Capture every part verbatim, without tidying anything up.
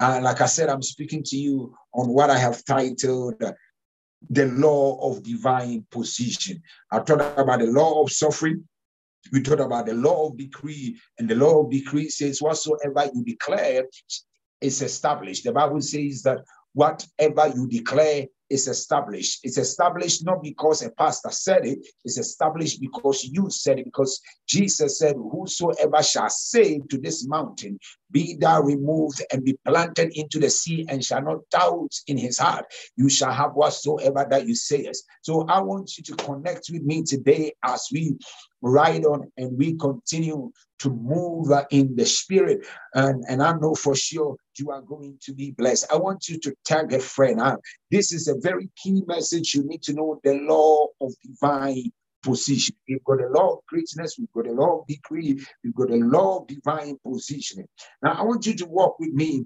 Uh, like I said, I'm speaking to you on what I have titled uh, The Law of Divine Position. I talked about the law of suffering. We talked about the law of decree. And the law of decree says whatsoever you declare is established. The Bible says that whatever you declare is established. It's established not because a pastor said it. It's established because you said it. Because Jesus said, whosoever shall say to this mountain, be thou removed and be planted into the sea, and shall not doubt in his heart, you shall have whatsoever that you sayest. So I want you to connect with me today as we ride on and we continue to move in the spirit. And, and I know for sure you are going to be blessed. I want you to tag a friend. Huh? This is a very key message. You need to know the law of divine position. We've got a law of greatness, we've got a law of decree, we've got a law of divine positioning. Now I want you to walk with me.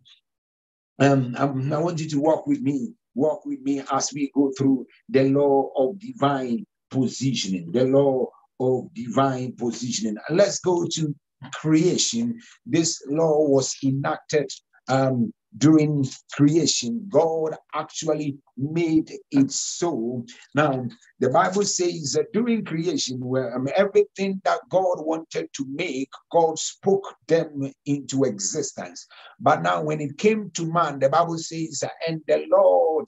Um, um, I want you to walk with me, walk with me as we go through the law of divine positioning, the law of divine positioning. And let's go to creation. This law was enacted um, during creation. God actually made it so. Now, the Bible says that during creation, where um, everything that God wanted to make, God spoke them into existence. But now when it came to man, the Bible says, and the Lord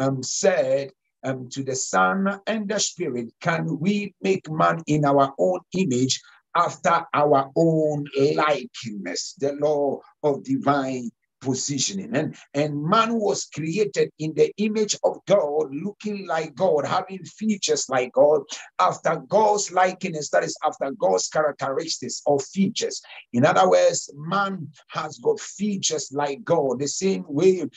um, said, Um, to the Son and the Spirit, can we make man in our own image after our own likeness? The law of divine positioning. And, and man was created in the image of God, looking like God, having features like God, after God's likeness, that is after God's characteristics or features. In other words, man has got features like God, the same way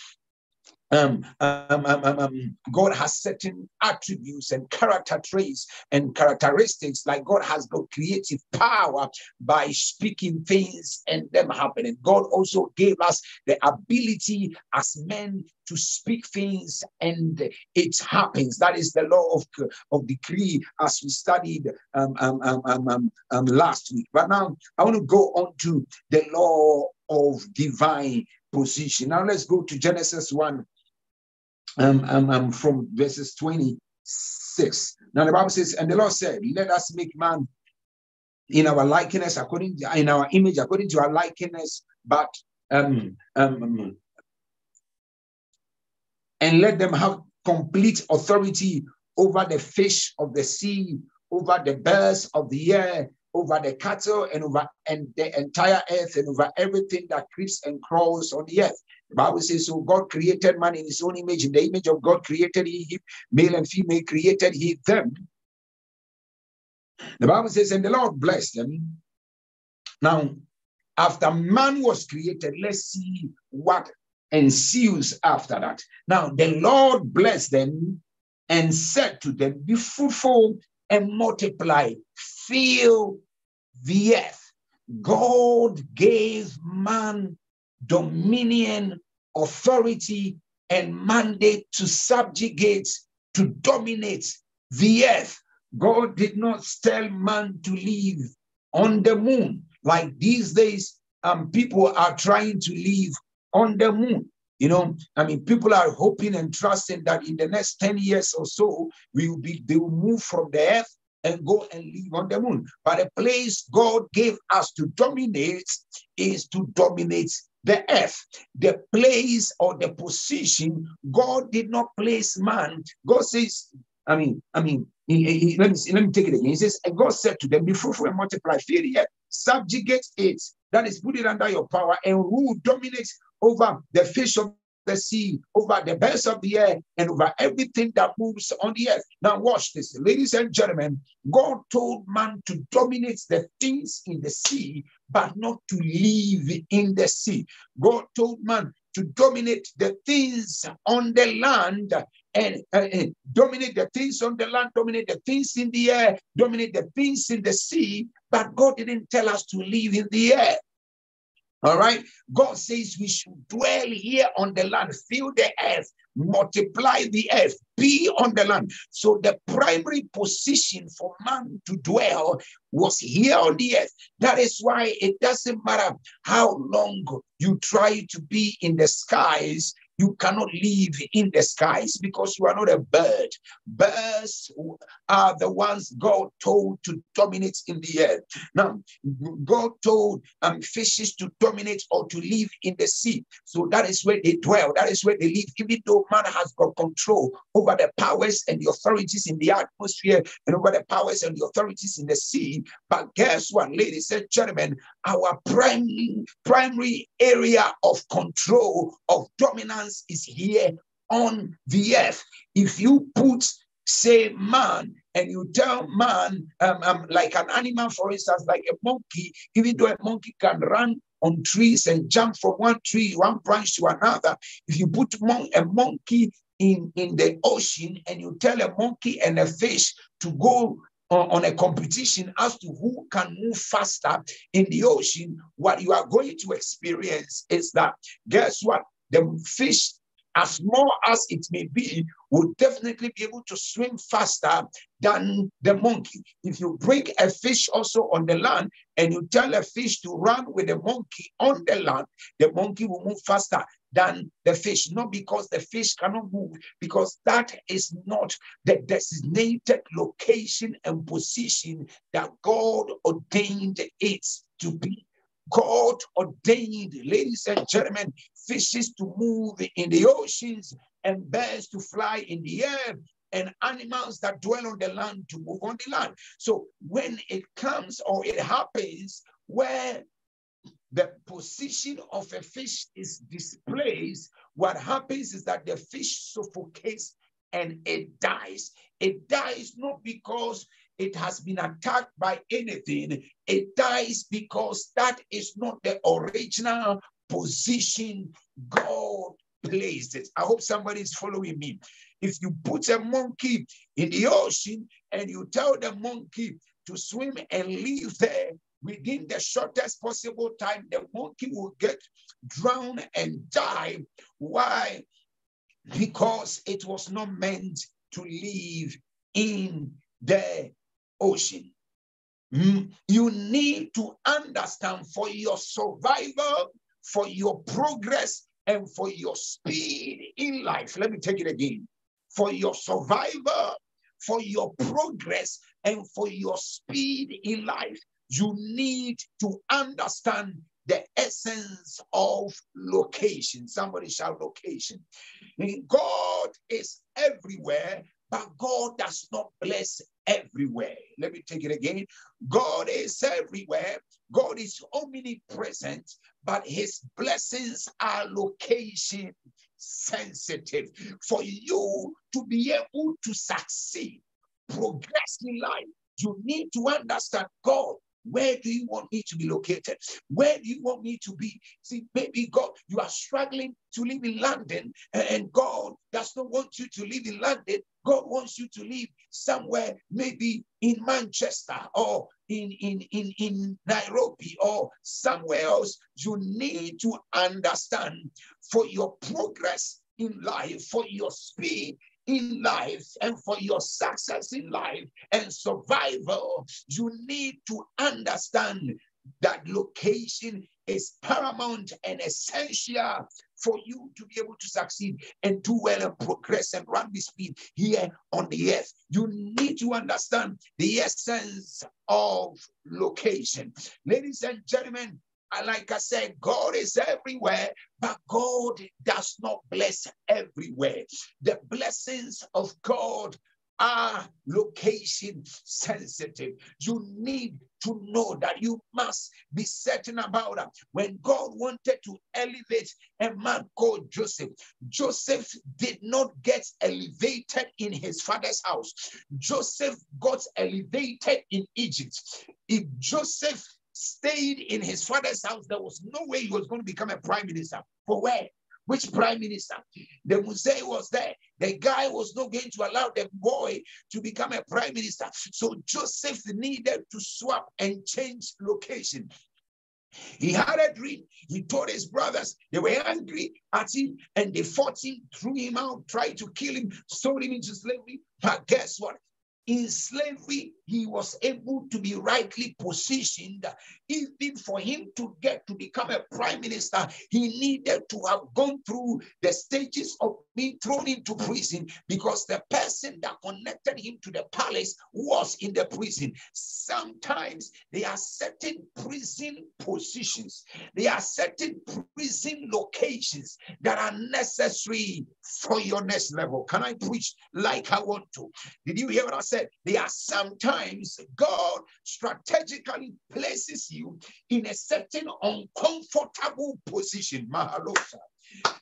Um, um, um, um, um, God has certain attributes and character traits and characteristics, like God has got creative power by speaking things and them happening. God also gave us the ability as men to speak things and it happens. That is the law of, of decree as we studied um, um, um, um, um, um, last week. But now I want to go on to the law of divine position. Now let's go to Genesis one. Um, um, um, from verses twenty-six. Now the Bible says, and the Lord said, let us make man in our likeness, according to, in our image, according to our likeness, but um, um, and let them have complete authority over the fish of the sea, over the birds of the air, over the cattle, and over and the entire earth, and over everything that creeps and crawls on the earth. The Bible says, so God created man in his own image. In the image of God created he, he male and female created he them. The Bible says, and the Lord blessed them. Now, after man was created, let's see what ensues after that. Now, the Lord blessed them and said to them, be fruitful and multiply, fill the earth. God gave man dominion, authority, and mandate to subjugate, to dominate the earth. God did not tell man to live on the moon. Like these days, um, people are trying to live on the moon. You know, I mean, people are hoping and trusting that in the next ten years or so, we will be, they will move from the earth and go and live on the moon. But the place God gave us to dominate is to dominate the earth. The place or the position, God did not place man. God says, I mean, I mean, he, he, let, me, let me take it again. He says, and God said to them, be fruitful and multiply, fill the earth, subjugate it, that is, put it under your power, and rule, dominate over the fish of the sea, over the birds of the air, and over everything that moves on the earth. Now watch this, ladies and gentlemen, God told man to dominate the things in the sea, but not to live in the sea. God told man to dominate the things on the land, and, uh, and dominate the things on the land, dominate the things in the air, dominate the things in the sea, but God didn't tell us to live in the air. All right. God says we should dwell here on the land, fill the earth, multiply the earth, be on the land. So the primary position for man to dwell was here on the earth. That is why it doesn't matter how long you try to be in the skies, you cannot live in the skies because you are not a bird. Birds are the ones God told to dominate in the earth. Now, God told um, fishes to dominate or to live in the sea. So that is where they dwell. That is where they live. Even though man has got control over the powers and the authorities in the atmosphere and over the powers and the authorities in the sea. But guess what, ladies and gentlemen, our primary, primary area of control, of dominance, is here on the earth. If you put, say, man, and you tell man, um, um, like an animal, for instance, like a monkey, even though a monkey can run on trees and jump from one tree, one branch to another, if you put mon- a monkey in, in the ocean and you tell a monkey and a fish to go on a competition as to who can move faster in the ocean, what you are going to experience is that, guess what? The fish, as small as it may be, will definitely be able to swim faster than the monkey. If you bring a fish also on the land and you tell a fish to run with the monkey on the land, the monkey will move faster than the fish. Not because the fish cannot move, because that is not the designated location and position that God ordained it to be. God ordained, ladies and gentlemen, fishes to move in the oceans and birds to fly in the air and animals that dwell on the land to move on the land. So when it comes or it happens where the position of a fish is displaced, what happens is that the fish suffocates and it dies. It dies not because it has been attacked by anything. It dies because that is not the original position God placed it. I hope somebody is following me. If you put a monkey in the ocean and you tell the monkey to swim and live there, within the shortest possible time, the monkey will get drowned and die. Why? Because it was not meant to live in the ocean. You need to understand, for your survival, for your progress, and for your speed in life. Let me take it again. For your survival, for your progress, and for your speed in life, you need to understand the essence of location. Somebody shout location. God is everywhere, but God does not bless everywhere. Let me take it again. God is everywhere. God is omnipresent, but his blessings are location sensitive. For you to be able to succeed, progress in life, you need to understand, God, where do you want me to be located? Where do you want me to be? See, maybe God, you are struggling to live in London, and God does not want you to live in London. God wants you to live somewhere, maybe in Manchester or in, in, in, in Nairobi or somewhere else. You need to understand, for your progress in life, for your speed in life, and for your success in life and survival, you need to understand that location is paramount and essential for you to be able to succeed and do well and progress and run with speed here on the earth. You need to understand the essence of location. Ladies and gentlemen, like I said, God is everywhere, but God does not bless everywhere. The blessings of God are location sensitive. You need to know that. You must be certain about that. When God wanted to elevate a man called Joseph, Joseph did not get elevated in his father's house. Joseph got elevated in Egypt. If Joseph stayed in his father's house, there was no way he was going to become a prime minister. For where? Which prime minister? The Muzei was there. The guy was not going to allow the boy to become a prime minister. So Joseph needed to swap and change location. He had a dream. He told his brothers. They were angry at him and they fought him, threw him out, tried to kill him, sold him into slavery. But guess what? In slavery, he was able to be rightly positioned. Even for him to get to become a prime minister, he needed to have gone through the stages of being thrown into prison, because the person that connected him to the palace was in the prison. Sometimes there are certain prison positions, there are certain prison locations that are necessary for your next level. Can I preach like I want to? Did you hear what I said? There are sometimes God strategically places you in a certain uncomfortable position, Mahalosa,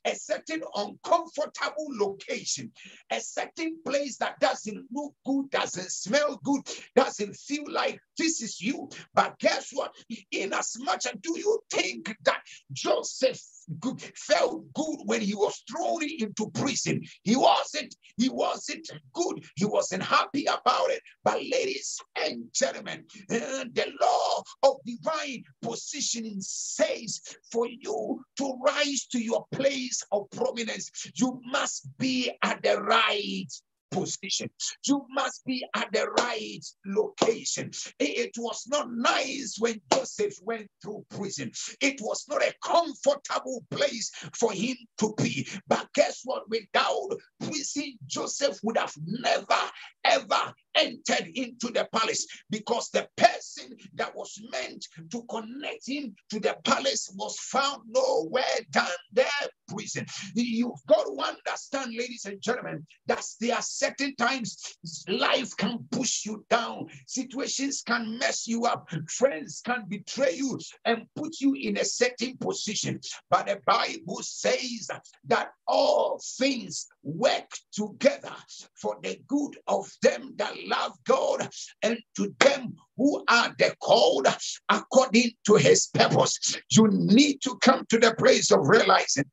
a certain uncomfortable location, a certain place that doesn't look good, doesn't smell good, doesn't feel like this is you. But guess what? In as much as do you think that Joseph good, felt good when he was thrown into prison, he wasn't, he wasn't good, he wasn't happy about it. But ladies and gentlemen, uh, the law of divine positioning says for you to rise to your place of prominence, you must be at the right position. You must be at the right location. It was not nice when Joseph went through prison. It was not a comfortable place for him to be. But guess what? Without prison, Joseph would have never, ever entered into the palace, because the person that was meant to connect him to the palace was found nowhere than the prison. You've got to understand, ladies and gentlemen, that there are certain times life can push you down, situations can mess you up, friends can betray you and put you in a certain position. But the Bible says that all things work together for the good of them that love God and to them who are the called according to his purpose. You need to come to the place of realizing,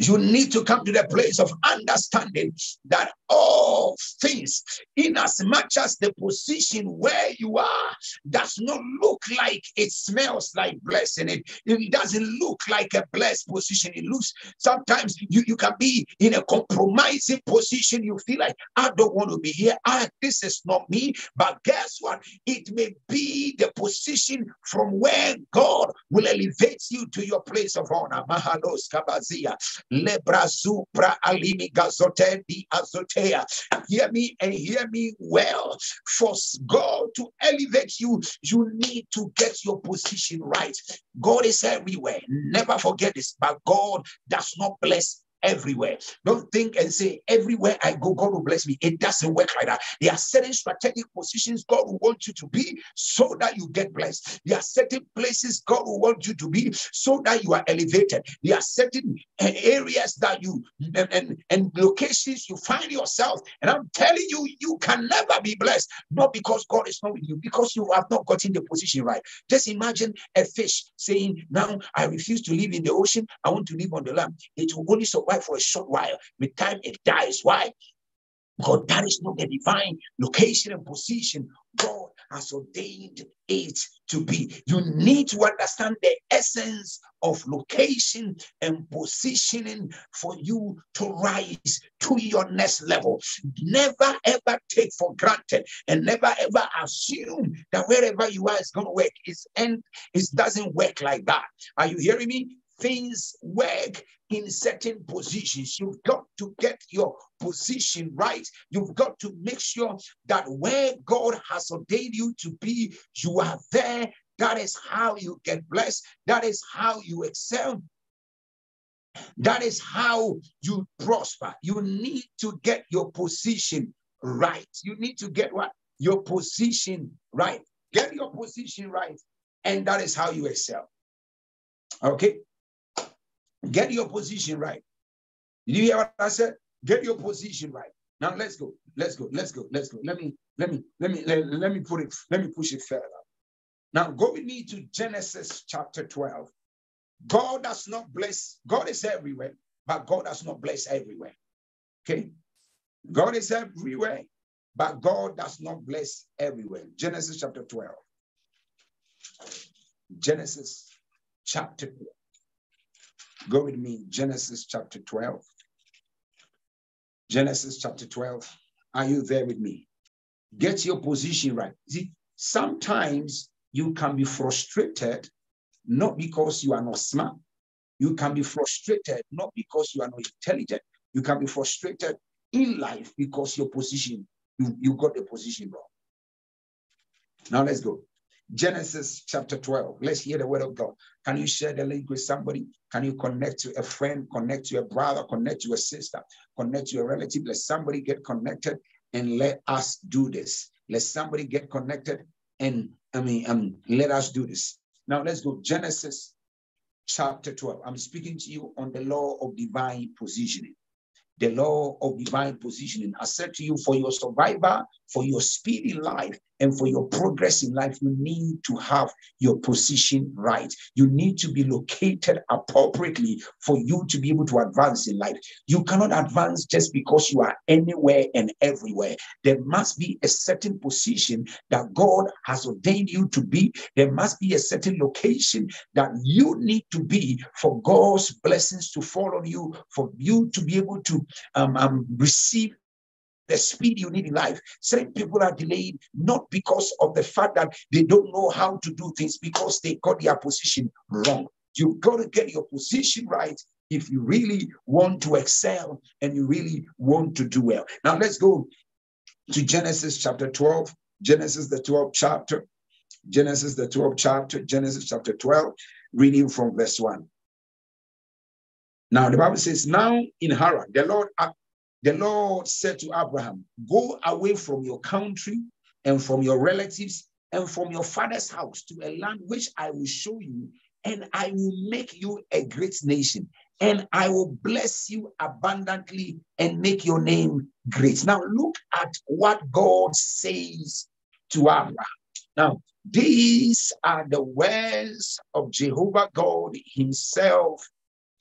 you need to come to the place of understanding that all things, in as much as the position where you are does not look like it smells like blessing, it, it doesn't look like a blessed position. It looks, sometimes you, you can be in a compromising position. You feel like, I don't want to be here. I, this is not me. But guess what? It may be the position from where God will elevate you to your place of honor. Mahalos Kabazia. Lebra supra alimi gazote di azotea. Hear me and hear me well. For God to elevate you, you need to get your position right. God is everywhere. Never forget this. But God does not bless everywhere. Don't think and say, everywhere I go, God will bless me. It doesn't work like that. There are certain strategic positions God will want you to be so that you get blessed. There are certain places God will want you to be so that you are elevated. There are certain areas that you and, and, and locations you find yourself. And I'm telling you, you can never be blessed. Not because God is not with you, because you have not gotten the position right. Just imagine a fish saying, now I refuse to live in the ocean. I want to live on the land. It will only survive for a short while. With time it dies. Why? Because that is not the divine location and position God has ordained it to be. You need to understand the essence of location and positioning for you to rise to your next level. Never ever take for granted and never ever assume that wherever you are is going to work. It's and it doesn't work like that. Are you hearing me? Things work in certain positions. You've got to get your position right. You've got to make sure that where God has ordained you to be, you are there. That is how you get blessed. That is how you excel. That is how you prosper. You need to get your position right. You need to get what? Your position right. Get your position right, and that is how you excel. Okay? Get your position right. Did you hear what I said? Get your position right. Now let's go. Let's go. Let's go. Let's go. Let me, let me, let me, let, let me put it, let me push it further. Now go with me to Genesis chapter twelve. God does not bless, God is everywhere, but God does not bless everywhere. Okay? God is everywhere, but God does not bless everywhere. Genesis chapter twelve. Genesis chapter twelve. Go with me, Genesis chapter twelve. Genesis chapter twelve. Are you there with me? Get your position right. See, sometimes you can be frustrated not because you are not smart. You can be frustrated not because you are not intelligent. You can be frustrated in life because your position, you, you got the position wrong. Now let's go. Genesis chapter twelve. Let's hear the word of God. Can you share the link with somebody? Can you connect to a friend, connect to a brother, connect to a sister, connect to a relative? Let somebody get connected and let us do this. Let somebody get connected and I mean, um, let us do this. Now let's go. Genesis chapter twelve. I'm speaking to you on the law of divine positioning. The law of divine positioning. I said to you, for your survival, for your speed in life, and for your progress in life, you need to have your position right. You need to be located appropriately for you to be able to advance in life. You cannot advance just because you are anywhere and everywhere. There must be a certain position that God has ordained you to be. There must be a certain location that you need to be for God's blessings to fall on you, for you to be able to um, um, receive the speed you need in life. Certain people are delayed not because of the fact that they don't know how to do things, because they got their position wrong. You've got to get your position right if you really want to excel and you really want to do well. Now let's go to Genesis chapter twelve. Genesis the twelfth chapter. Genesis the twelfth chapter. Genesis chapter twelve, reading from verse one. Now the Bible says, now in Haran, the Lord The Lord said to Abraham, go away from your country and from your relatives and from your father's house to a land which I will show you, and I will make you a great nation, and I will bless you abundantly and make your name great. Now look at what God says to Abraham. Now, these are the words of Jehovah God himself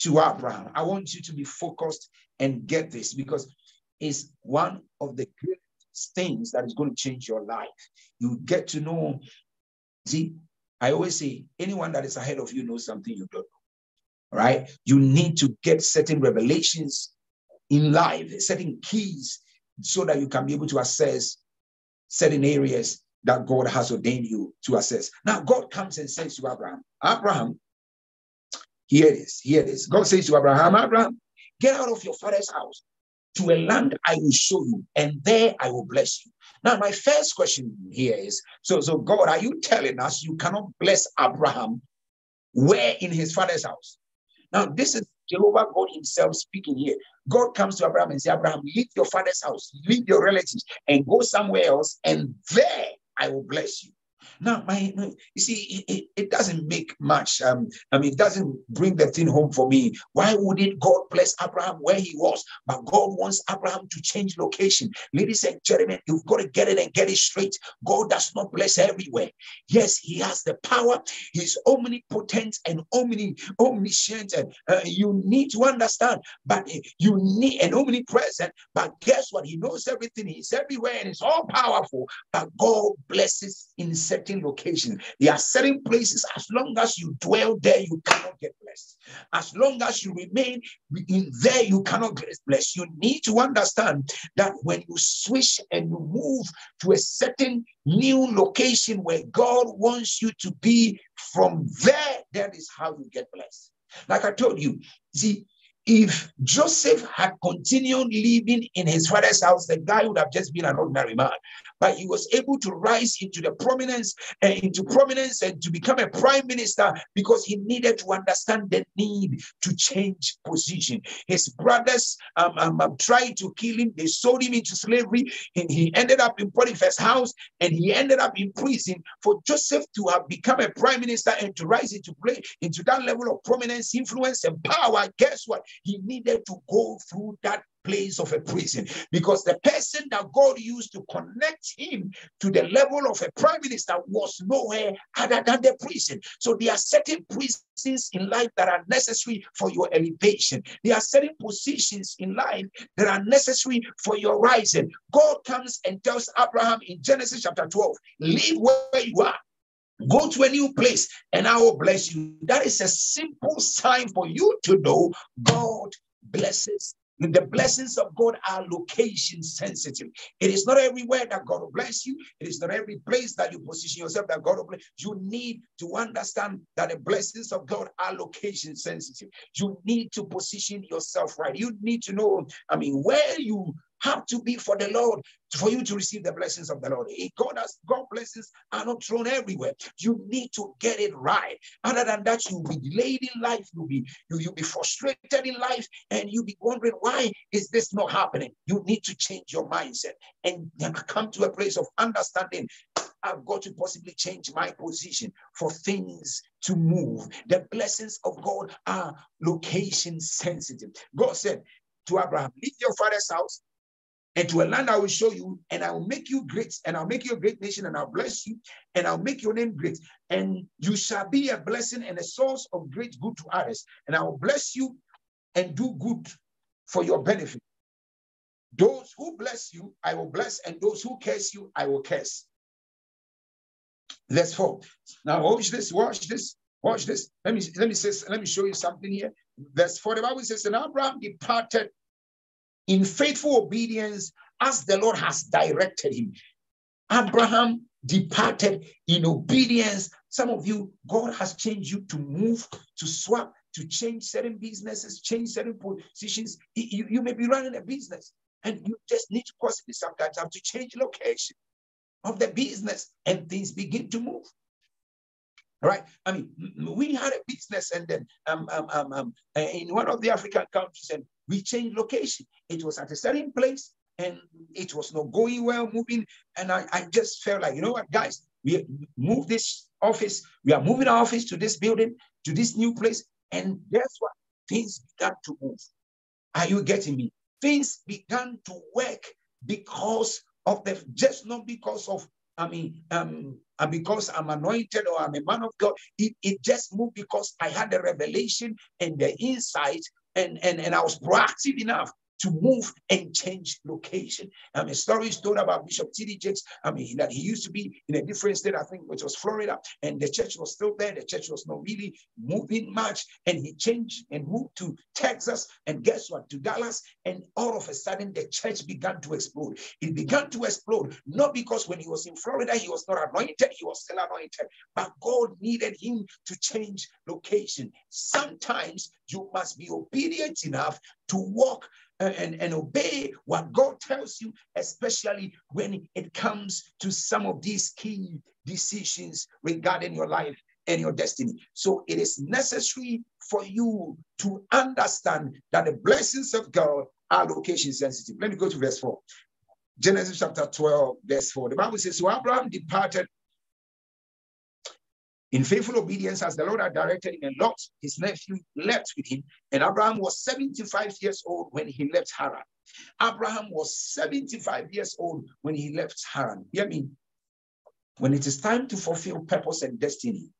to Abraham. I want you to be focused and get this, because it's one of the greatest things that is going to change your life. You get to know. See, I always say, anyone that is ahead of you knows something you don't know, right? You need to get certain revelations in life, certain keys, so that you can be able to access certain areas that God has ordained you to access. Now, God comes and says to Abraham, Abraham, here it is, here it is. God says to Abraham, Abraham, get out of your father's house to a land I will show you, and there I will bless you. Now, my first question here is, so, so God, are you telling us you cannot bless Abraham where in his father's house? Now, this is Jehovah God himself speaking here. God comes to Abraham and says, Abraham, leave your father's house, leave your relatives, and go somewhere else, and there I will bless you. Now, my, my, you see, it, it doesn't make much, um, I mean, it doesn't bring the thing home for me. Why wouldn't God bless Abraham where he was? But God wants Abraham to change location. Ladies and gentlemen, you've got to get it and get it straight. God does not bless everywhere. Yes, he has the power. He's omnipotent and omni, omniscient. And, uh, you need to understand, but you need an omnipresent. But guess what? He knows everything. He's everywhere and he's all powerful. But God blesses in certain locations. There are certain places, as long as you dwell there, you cannot get blessed. As long as you remain in there, you cannot get blessed. You need to understand that when you switch and you move to a certain new location where God wants you to be, from there, that is how you get blessed. Like I told you, see, if Joseph had continued living in his father's house, the guy would have just been an ordinary man. But he was able to rise into the prominence and uh, into prominence and to become a prime minister, because he needed to understand the need to change position. His brothers um, um, tried to kill him. They sold him into slavery, and he ended up in Potiphar's house, and he ended up in prison. For Joseph to have become a prime minister and to rise into play into that level of prominence, influence, and power, guess what? He needed to go through that place of a prison, because the person that God used to connect him to the level of a prime minister was nowhere other than the prison. So there are certain prisons in life that are necessary for your elevation. There are certain positions in life that are necessary for your rising. God comes and tells Abraham in Genesis chapter twelve, leave where you are Go to a new place and I will bless you. That is a simple sign for you to know God blesses. The blessings of God are location sensitive. It is not everywhere that God will bless you. It is not every place that you position yourself that God will bless you. You need to understand that the blessings of God are location sensitive. You need to position yourself right. You need to know, I mean, where you have to be for the Lord, for you to receive the blessings of the Lord. God has, God blessings are not thrown everywhere. You need to get it right. Other than that, you'll be delayed in life, you'll be, you, you'll be frustrated in life, and you'll be wondering, why is this not happening? You need to change your mindset and come to a place of understanding. I've got to possibly change my position for things to move. The blessings of God are location sensitive. God said to Abraham, leave your father's house, and to a land I will show you, and I will make you great, and I'll make you a great nation, and I'll bless you, and I'll make your name great, and you shall be a blessing and a source of great good to others, and I will bless you and do good for your benefit. Those who bless you, I will bless, and those who curse you, I will curse. Let's hope. Now watch this, watch this, watch this. Let me let me say, let me show you something here. Verse four, the Bible says, and Abraham departed in faithful obedience, as the Lord has directed him. Abraham departed in obedience. Some of you, God has changed you to move, to swap, to change certain businesses, change certain positions. You, you may be running a business, and you just need to possibly sometimes have to change location of the business, and things begin to move. Right? I mean, we had a business, and then um, um, um, um, in one of the African countries, and we changed location. It was at a certain place, and it was not going well, moving. And I, I just felt like, you know what, guys, we move this office. We are moving our office to this building, to this new place. And guess what? Things began to move. Are you getting me? Things began to work because of the, just not because of, I mean, um, and because I'm anointed or I'm a man of God. It, it just moved because I had the revelation and the insight. And, and, and I was proactive enough to move and change location. I mean, stories told about Bishop T D Jakes. I mean, that he used to be in a different state, I think, which was Florida, and the church was still there. The church was not really moving much, and he changed and moved to Texas, and guess what, to Dallas, and all of a sudden, the church began to explode. It began to explode, not because when he was in Florida, he was not anointed, he was still anointed, but God needed him to change location. Sometimes, you must be obedient enough to walk And, and obey what God tells you, especially when it comes to some of these key decisions regarding your life and your destiny. So it is necessary for you to understand that the blessings of God are location sensitive. Let me go to verse four. Genesis chapter twelve, verse four. The Bible says, so Abraham departed in faithful obedience as the Lord had directed him, and Lot, his nephew, left with him. And Abraham was seventy-five years old when he left Haran. Abraham was seventy-five years old when he left Haran. Hear me? When it is time to fulfill purpose and destiny,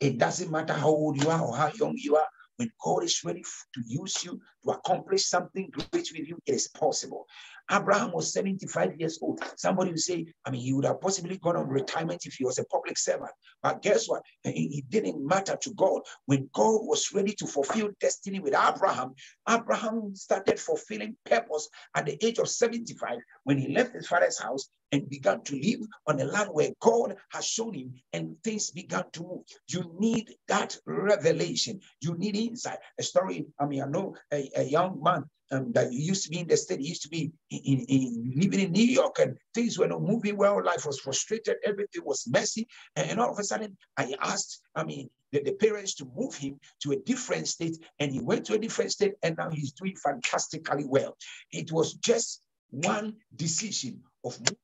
it doesn't matter how old you are or how young you are. When God is ready to use you to accomplish something great with you, it is possible. Abraham was seventy-five years old. Somebody will say, I mean, he would have possibly gone on retirement if he was a public servant. But guess what? It didn't matter to God. When God was ready to fulfill destiny with Abraham, Abraham started fulfilling purpose at the age of seventy-five when he left his father's house and began to live on the land where God has shown him, and things began to move. You need that revelation. You need insight. A story, I mean, I know a, a young man Um, that you used to be in the state, he used to be in, in, living in New York, and things were not moving well, life was frustrated, everything was messy, and, and all of a sudden, I asked, I mean, the, the parents to move him to a different state, and he went to a different state, and now he's doing fantastically well. It was just one decision of moving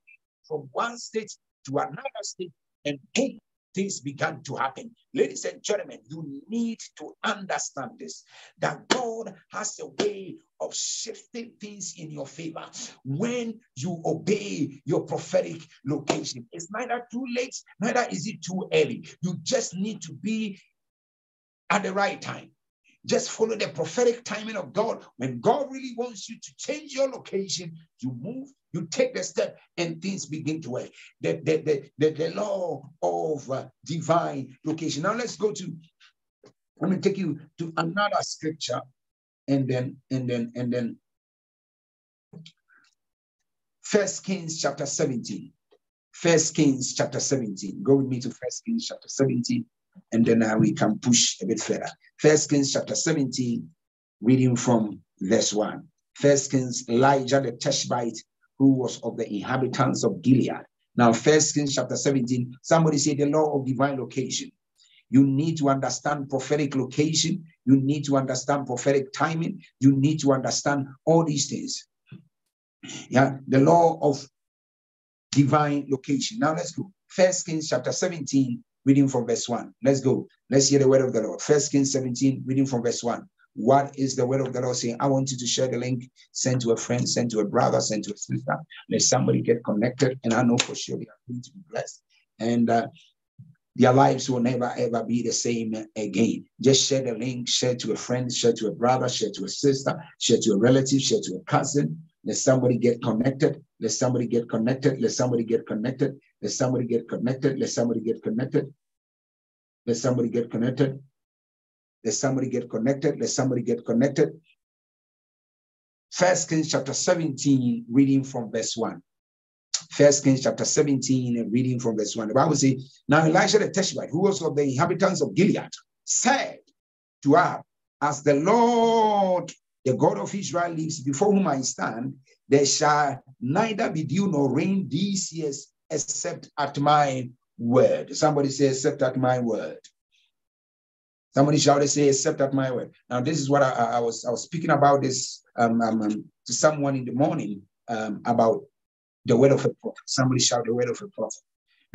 from one state to another state, and boom, things began to happen. Ladies and gentlemen, you need to understand this, that God has a way of shifting things in your favor when you obey your prophetic location. It's neither too late, neither is it too early. You just need to be at the right time. Just follow the prophetic timing of God. When God really wants you to change your location, you move You take the step and things begin to work. The, the, the, the, the law of uh, divine location. Now let's go to, I'm going to take you to another scripture and then, and then, and then First Kings chapter seventeen. First Kings chapter seventeen. Go with me to First Kings chapter seventeen and then uh, we can push a bit further. First Kings chapter seventeen, reading from verse one. First Kings, Elijah the Tishbite, who was of the inhabitants of Gilead. Now, First Kings chapter seventeen, somebody said the law of divine location. You need to understand prophetic location. You need to understand prophetic timing. You need to understand all these things. Yeah, the law of divine location. Now let's go. First Kings chapter seventeen, reading from verse one. Let's go. Let's hear the word of the Lord. First Kings seventeen, reading from verse one. What is the word of the Lord saying? I want you to share the link, send to a friend, send to a brother, send to a sister. Let somebody get connected, and I know for sure they are going to be blessed. And uh, their lives will never, ever be the same again. Just share the link, share to a friend, share to a brother, share to a sister, share to a relative, share to a cousin. Let somebody get connected. Let somebody get connected. Let somebody get connected. Let somebody get connected. Let somebody get connected. Let somebody get connected. Let somebody get connected. Let somebody get connected. First Kings chapter seventeen, reading from verse one. First Kings chapter seventeen, reading from verse one. The Bible says, now Elisha the Tishbite, who was of the inhabitants of Gilead, said to Ahab, as the Lord, the God of Israel lives, before whom I stand, there shall neither be dew nor rain these years except at my word. Somebody say, except at my word. Somebody shouted, say, except at my word. Now, this is what I, I was I was speaking about this um, um, um, to someone in the morning um, about the word of a prophet. Somebody shout the word of a prophet.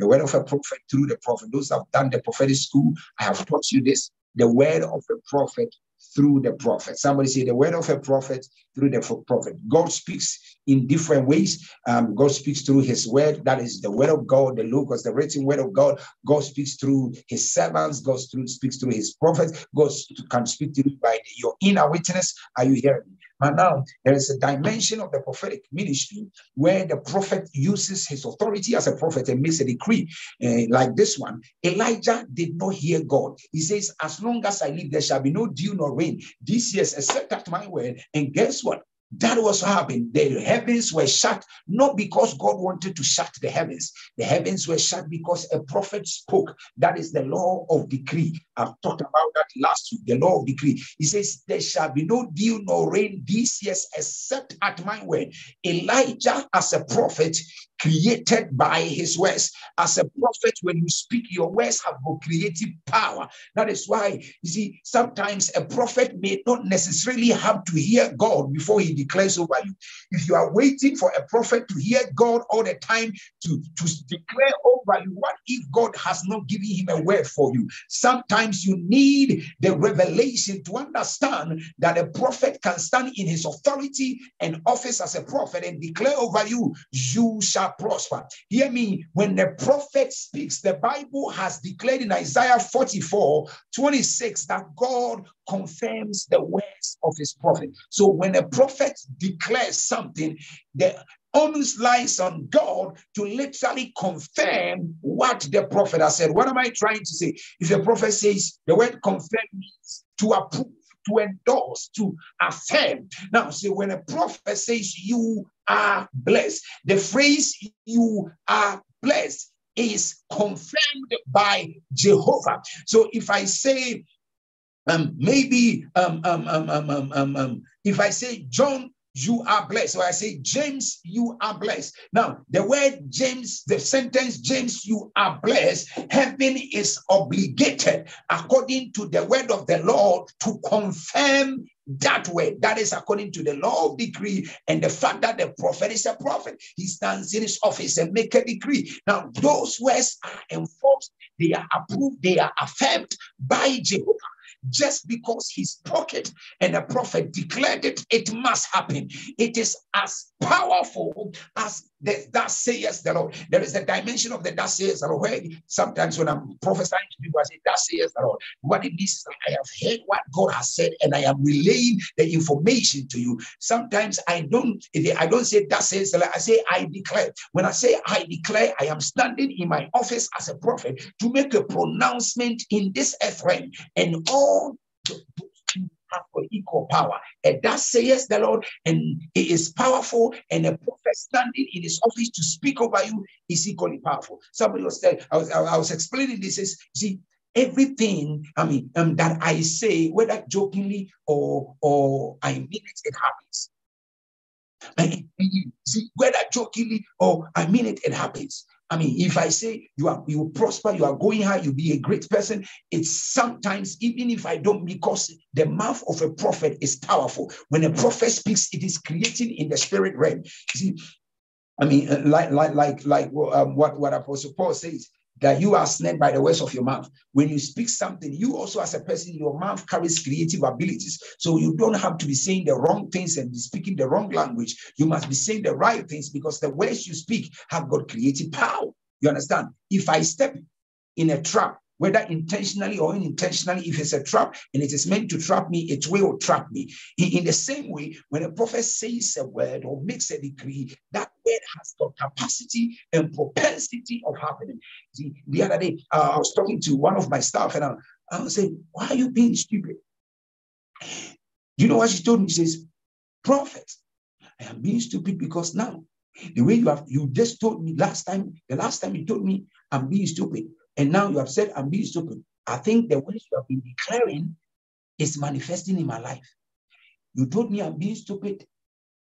The word of a prophet through the prophet. Those who have done the prophetic school, I have taught you this. The word of a prophet through the prophet. Somebody say the word of a prophet through the prophet. God speaks in different ways. Um, God speaks through his word. That is the word of God, the Logos, the written word of God. God speaks through his servants. God speaks through his prophets. God can speak to you by your inner witness. Are you hearing me? But now there is a dimension of the prophetic ministry where the prophet uses his authority as a prophet and makes a decree uh, like this one. Elijah did not hear God. He says, as long as I live, there shall be no dew nor rain this year, except at my word. And guess what? That was what happened. The heavens were shut, not because God wanted to shut the heavens. The heavens were shut because a prophet spoke. That is the law of decree. I've talked about that last week, the law of decree. He says, there shall be no dew nor rain this year except at my word. Elijah, as a prophet, created by his words. As a prophet, when you speak, your words have creative power. That is why, you see, sometimes a prophet may not necessarily have to hear God before he declares over you. If you are waiting for a prophet to hear God all the time to, to declare over you, what if God has not given him a word for you? Sometimes you need the revelation to understand that a prophet can stand in his authority and office as a prophet and declare over you, you shall prosper. Hear me, when the prophet speaks, the Bible has declared in Isaiah forty-four, twenty-six that God confirms the words of his prophet. So when a prophet declares something, the onus lies on God to literally confirm what the prophet has said. What am I trying to say? If a prophet says, the word confirm means to approve, to endorse, to affirm. Now, see, when a prophet says you are blessed, the phrase you are blessed is confirmed by Jehovah. So if I say, um, maybe, um, um, um, um, um, um, um, if I say John, you are blessed. Or I say, James, you are blessed. Now, the word James, the sentence, James, you are blessed. Heaven is obligated, according to the word of the Lord, to confirm that way. That is according to the law of decree and the fact that the prophet is a prophet. He stands in his office and make a decree. Now, those words are enforced. They are approved. They are affirmed by Jehovah. Just because he spoke it and a prophet declared it, it must happen. It is as powerful as the that says the Lord. There is a dimension of the that says the Lord, where sometimes when I'm prophesying to people, I say that says the Lord. What it means is that I have heard what God has said and I am relaying the information to you. Sometimes I don't I don't say that says the Lord, I say I declare. When I say I declare, I am standing in my office as a prophet to make a pronouncement in this earth realm, and all the have equal power, and that says the Lord, and it is powerful. And a prophet standing in his office to speak over you is equally powerful. Somebody was saying, I was, I was explaining this is see everything. I mean, um, that I say, whether jokingly or or I mean it, it happens. And you see, whether jokingly or I mean it, it happens. I mean, if I say you are you will prosper, you are going high, you'll be a great person, it's sometimes, even if I don't, because the mouth of a prophet is powerful. When a prophet speaks, it is creating in the spirit realm. See, I mean, like like like like um, what what Apostle Paul says, that you are snared by the words of your mouth. When you speak something, you also as a person, your mouth carries creative abilities. So you don't have to be saying the wrong things and be speaking the wrong language. You must be saying the right things, because the words you speak have got creative power. You understand? If I step in a trap, whether intentionally or unintentionally, if it's a trap and it is meant to trap me, it will trap me. In, in the same way, when a prophet says a word or makes a decree, that word has got capacity and propensity of happening. The, the other day, uh, I was talking to one of my staff, and I, I was saying, why are you being stupid? You know what she told me? She says, prophet, I am being stupid because now, the way you have, you just told me last time, the last time you told me I'm being stupid, and now you have said I'm being stupid. I think the words you have been declaring is manifesting in my life. You told me I'm being stupid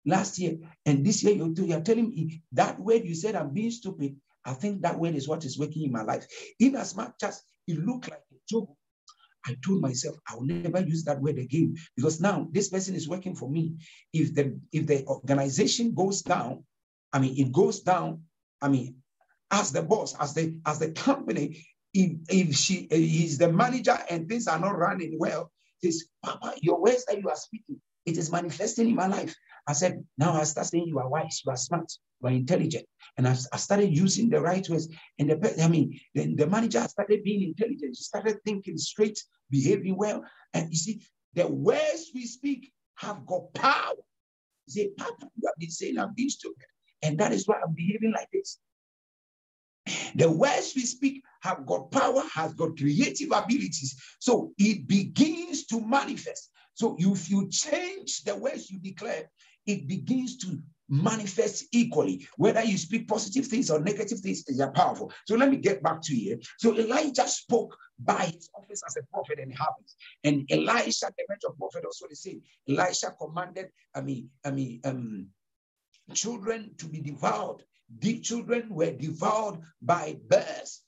last year, and this year you're, you're telling me that word you said I'm being stupid. I think that word is what is working in my life. In as much as it looked like a joke, I told myself I will never use that word again, because now this person is working for me. If the if the organization goes down, I mean it goes down. I mean. As the boss, as the as the company, if, if she is the manager and things are not running well, this Papa, your words that you are speaking, it is manifesting in my life. I said, now I start saying you are wise, you are smart, you are intelligent, and I, I started using the right words. And the I mean, then the manager started being intelligent, she started thinking straight, behaving well. And you see, the words we speak have got power. You say, Papa, you have been saying I'm being stupid, and that is why I'm behaving like this. The words we speak have got power, has got creative abilities. So it begins to manifest. So if you change the words you declare, it begins to manifest equally. Whether you speak positive things or negative things, they are powerful. So let me get back to here. So Elijah spoke by his office as a prophet, and it happens. And Elisha, the mentor prophet, also the same. Elisha commanded, I mean, I mean, um, children to be devoured. The children were devoured by bears.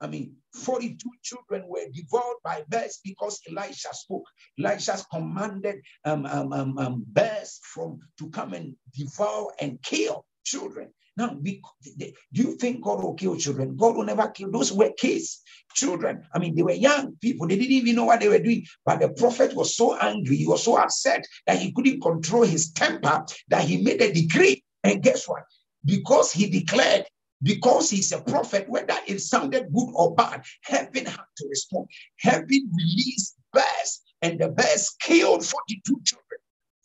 I mean, forty-two children were devoured by bears because Elisha spoke. Elisha commanded um, um, um, um, bears from to come and devour and kill children. Now, we, do you think God will kill children? God will never kill. Those were kids, children. I mean, they were young people. They didn't even know what they were doing. But the prophet was so angry, he was so upset that he couldn't control his temper that he made a decree. And guess what? Because he declared, because he's a prophet, whether it sounded good or bad, heaven had to respond. Heaven released bears, and the bears killed forty-two children.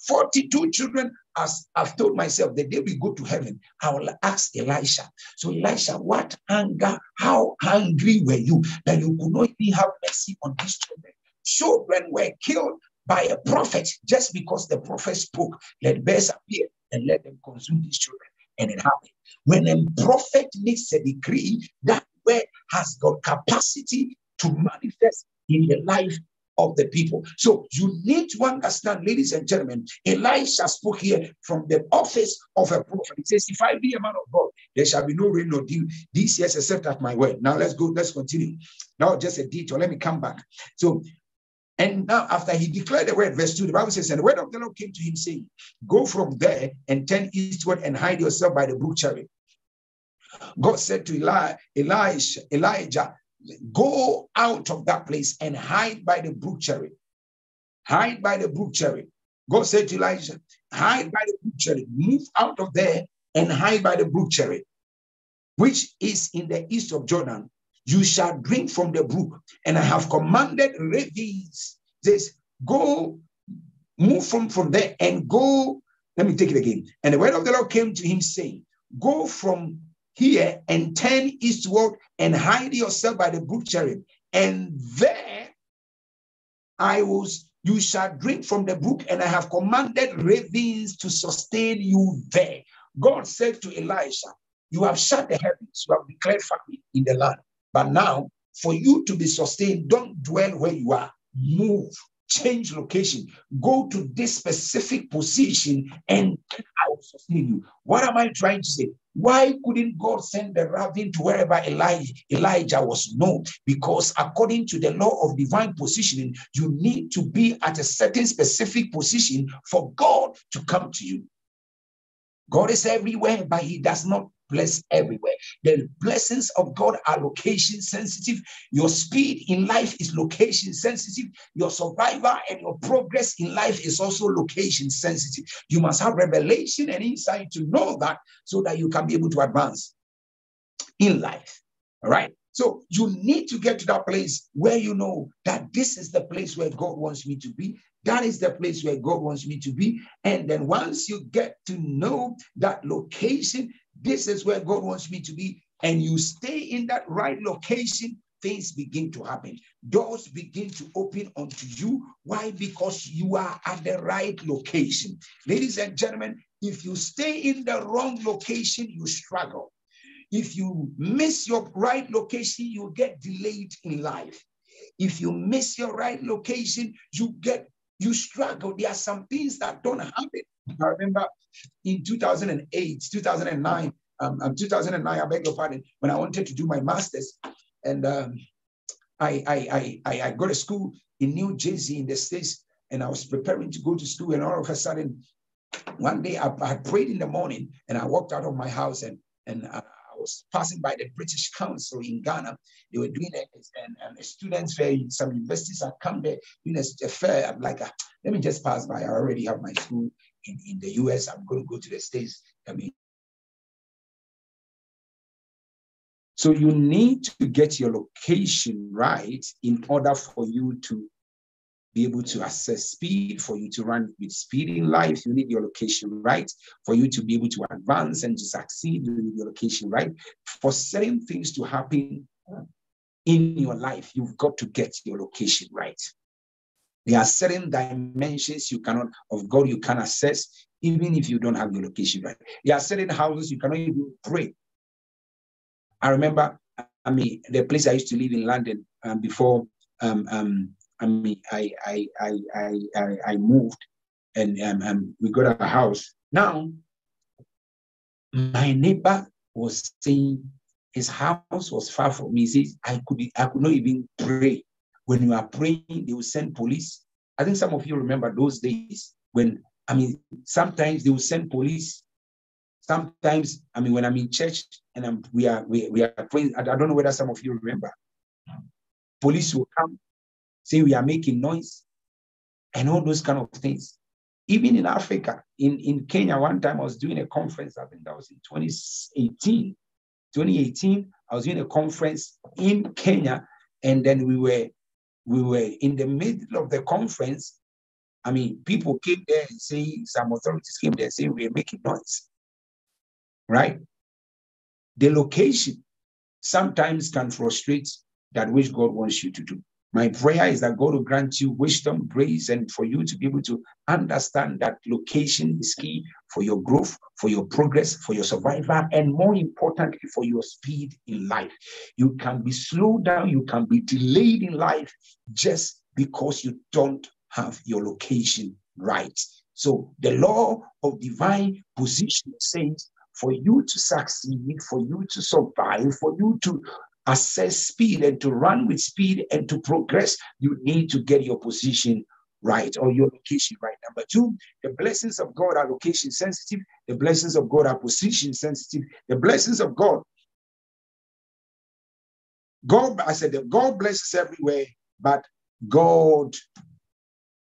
forty-two children, as I've told myself, the day we go to heaven, I will ask Elisha. So Elisha, what anger, how angry were you that you could not even have mercy on these children? Children were killed by a prophet just because the prophet spoke. Let bears appear and let them consume these children. And it happened. When a prophet makes a decree, that word has got capacity to manifest in the life of the people. So you need to understand, ladies and gentlemen, Elisha spoke here from the office of a prophet. It says, if I be a man of God, there shall be no rain nor dew these years except at my word. Now let's go, let's continue. Now just a detour, let me come back. So, and now after he declared the word, verse two, the Bible says, and the word of the Lord came to him saying, go from there and turn eastward and hide yourself by the brook Cherith. God said to Eli, Elisha, Elijah, go out of that place and hide by the brook Cherith. Hide by the brook Cherith. God said to Elijah, hide by the brook Cherith. Move out of there and hide by the brook Cherith, which is in the east of Jordan. You shall drink from the brook, and I have commanded ravens. Says, go, move from, from there and go. Let me take it again. And the word of the Lord came to him, saying, go from here and turn eastward and hide yourself by the brook Cherith. And there I will, you shall drink from the brook, and I have commanded ravens to sustain you there. God said to Elisha, you have shut the heavens, you have declared famine in the land. But now, for you to be sustained, don't dwell where you are. Move, change location, go to this specific position, and I will sustain you. What am I trying to say? Why couldn't God send the raven to wherever Elijah, Elijah was known? Because according to the law of divine positioning, you need to be at a certain specific position for God to come to you. God is everywhere, but he does not bless everywhere. The blessings of God are location sensitive. Your speed in life is location sensitive. Your survival and your progress in life is also location sensitive. You must have revelation and insight to know that so that you can be able to advance in life. All right. So you need to get to that place where you know that this is the place where God wants me to be. That is the place where God wants me to be. And then once you get to know that location, this is where God wants me to be, and you stay in that right location, things begin to happen. Doors begin to open unto you. Why? Because you are at the right location. Ladies and gentlemen, if you stay in the wrong location, you struggle. If you miss your right location, you get delayed in life. If you miss your right location, you get you struggle. There are some things that don't happen. I remember in two thousand eight, two thousand nine, um, two thousand nine, I beg your pardon, when I wanted to do my master's, and um, I, I, I, I got a school in New Jersey in the States, and I was preparing to go to school, and all of a sudden, one day I, I prayed in the morning, and I walked out of my house, and, and I was passing by the British Council in Ghana. They were doing it, and, and a students' fair, some universities had come there, doing a, a fair. I'm like, let me just pass by, I already have my school. In, in the U S, I'm going to go to the States. I mean, so you need to get your location right in order for you to be able to access speed, for you to run with speed in life. You need your location right. For you to be able to advance and to succeed, you need your location right. For certain things to happen in your life, you've got to get your location right. There are certain dimensions you cannot, of God, you can access, even if you don't have your location right. There are certain houses you cannot even pray. I remember, I mean, the place I used to live in London um, before um, um, I mean, I I I I I, I moved, and um, um, we got a house. Now, my neighbor was saying his house was far from me. He says I could I could not even pray. When you are praying, they will send police. I think some of you remember those days when, I mean, sometimes they will send police. Sometimes, I mean, when I'm in church and I'm, we are we, we are praying, I don't know whether some of you remember. Police will come, say we are making noise, and all those kind of things. Even in Africa, in, in Kenya, one time I was doing a conference, I think that was in twenty eighteen. twenty eighteen, I was doing a conference in Kenya, and then we were, We were in the middle of the conference. I mean, people came there and saying, some authorities came there and saying, we're making noise, right? The location sometimes can frustrate that which God wants you to do. My prayer is that God will grant you wisdom, grace, and for you to be able to understand that location is key for your growth, for your progress, for your survival, and more importantly, for your speed in life. You can be slowed down, you can be delayed in life just because you don't have your location right. So the law of divine position says for you to succeed, for you to survive, for you to access speed and to run with speed and to progress, you need to get your position right or your location right. Number two, the blessings of God are location sensitive. The blessings of God are position sensitive. The blessings of God, God, I said that God blesses everywhere, but God,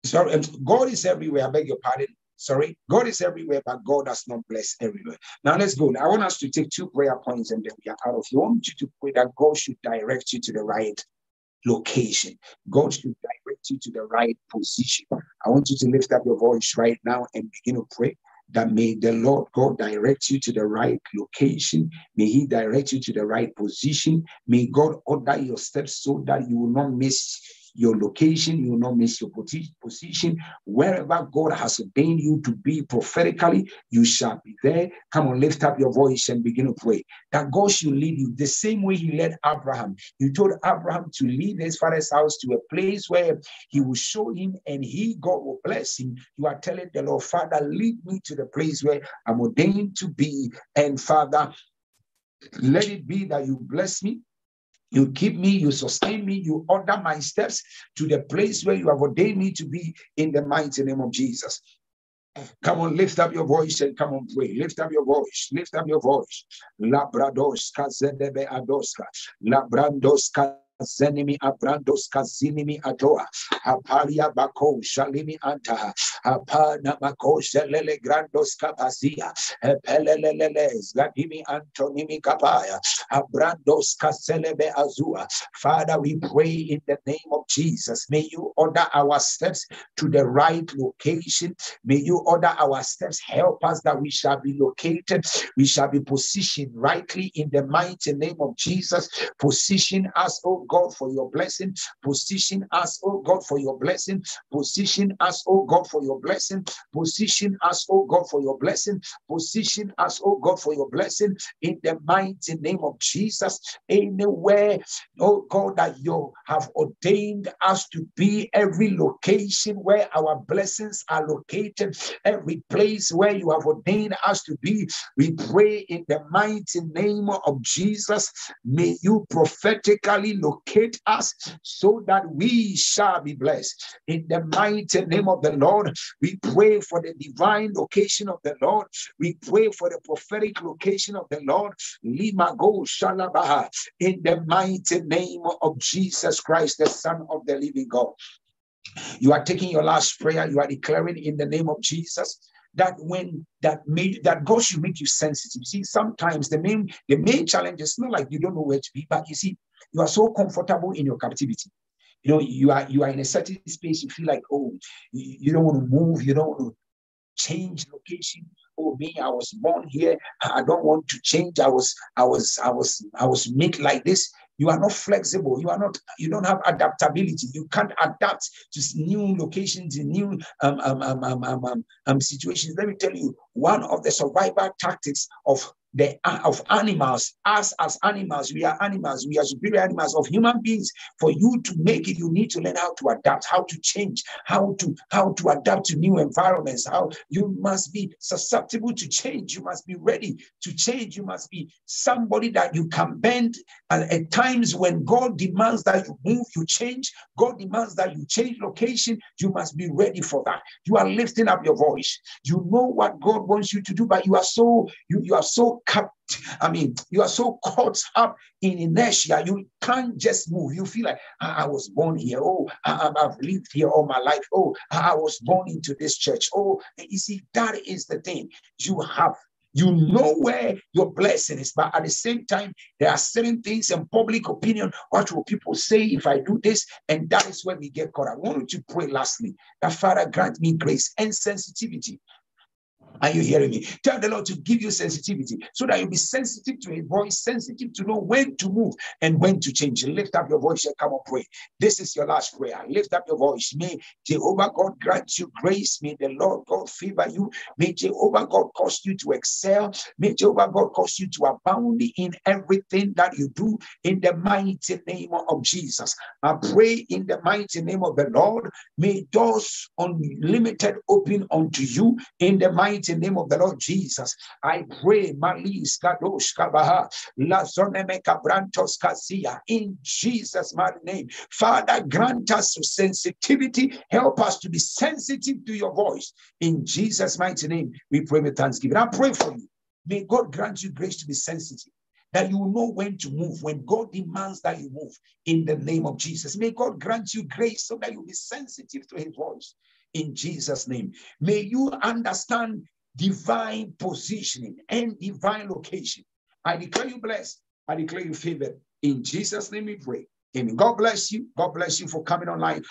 sorry, God is everywhere, I beg your pardon. Sorry, God is everywhere, but God does not bless everywhere. Now let's go. Now, I want us to take two prayer points and then we are out of here. I want you to pray that God should direct you to the right location. God should direct you to the right position. I want you to lift up your voice right now and begin to pray that may the Lord God direct you to the right location. May he direct you to the right position. May God order your steps so that you will not miss your location, you will not miss your position. Wherever God has ordained you to be prophetically, you shall be there. Come on, lift up your voice and begin to pray that God should lead you the same way he led Abraham. You told Abraham to leave his father's house to a place where he will show him and he, God, will bless him. You are telling the Lord, Father, lead me to the place where I'm ordained to be. And Father, let it be that you bless me. You keep me, you sustain me, you order my steps to the place where you have ordained me to be in the mighty name of Jesus. Come on, lift up your voice and come on, pray. Lift up your voice, lift up your voice. Labradoska zedebe adoska, labrandoska zenimi abrandoska zinimi atoa, apalia bako shalimi antaha, apana bako shalele grandoska bazia, epelelelele zgadimi antonimi kapaya, abrandoska selebe azua. Father, we pray in the name of Jesus. May you order our steps to the right location. May you order our steps. Help us that we shall be located. We shall be positioned rightly in the mighty name of Jesus. Position us, oh God. God, for your blessing. Position us, oh God, for your blessing. Position us, oh God, for your blessing. Position us, oh God, for your blessing. Position us, oh God, for your blessing. In the mighty name of Jesus, anywhere, oh God, that you have ordained us to be, every location where our blessings are located, every place where you have ordained us to be, we pray in the mighty name of Jesus, may you prophetically locate Locate us so that we shall be blessed. In the mighty name of the Lord, we pray for the divine location of the Lord. We pray for the prophetic location of the Lord. Limago Shalabaha. In the mighty name of Jesus Christ, the Son of the living God. You are taking your last prayer. You are declaring in the name of Jesus that when that made that God should make you sensitive. You see, sometimes the main the main challenge is not like you don't know where to be, but you see, you are so comfortable in your captivity. You know, you are you are in a certain space. You feel like, oh, you, you don't want to move. You don't want to change location. Oh, me, I was born here. I don't want to change. I was I was I was I was made like this. You are not flexible. You are not. You don't have adaptability. You can't adapt to new locations, new um, um, um, um, um, um, um situations. Let me tell you, one of the survival tactics of The, of animals, us as animals, we are animals, we are superior animals of human beings. For you to make it, you need to learn how to adapt, how to change, how to how to adapt to new environments. How you must be susceptible to change, you must be ready to change, you must be somebody that you can bend. And at times when God demands that you move, you change, God demands that you change location, you must be ready for that. You are lifting up your voice. You know what God wants you to do, but you are so you, you are so Cap I mean, you are so caught up in inertia. You can't just move. You feel like, I, I was born here. Oh, I, I've lived here all my life. Oh, I was born into this church. Oh, you see, that is the thing. You have, you know where your blessing is, but at the same time, there are certain things in public opinion. What will people say if I do this? And that is where we get caught. I want you to pray lastly that Father, grant me grace and sensitivity. Are you hearing me? Tell the Lord to give you sensitivity so that you'll be sensitive to His voice, sensitive to know when to move and when to change. Lift up your voice and come and pray. This is your last prayer. Lift up your voice. May Jehovah God grant you grace. May the Lord God favor you. May Jehovah God cause you to excel. May Jehovah God cause you to abound in everything that you do in the mighty name of Jesus. I pray in the mighty name of the Lord. May doors unlimited open unto you in the mighty in the name of the Lord Jesus. I pray Malis Kadosh Kabaha Lazoneme Kabrantos Kasia in Jesus' mighty name. Father, grant us sensitivity. Help us to be sensitive to your voice. In Jesus' mighty name, we pray with thanksgiving. I pray for you. May God grant you grace to be sensitive. that you will know when to move, when God demands that you move, in the name of Jesus. May God grant you grace so that you'll be sensitive to his voice, in Jesus' name. May you understand divine positioning and divine location. I declare you blessed. I declare you favored. In Jesus' name we pray. Amen. God bless you. God bless you for coming online.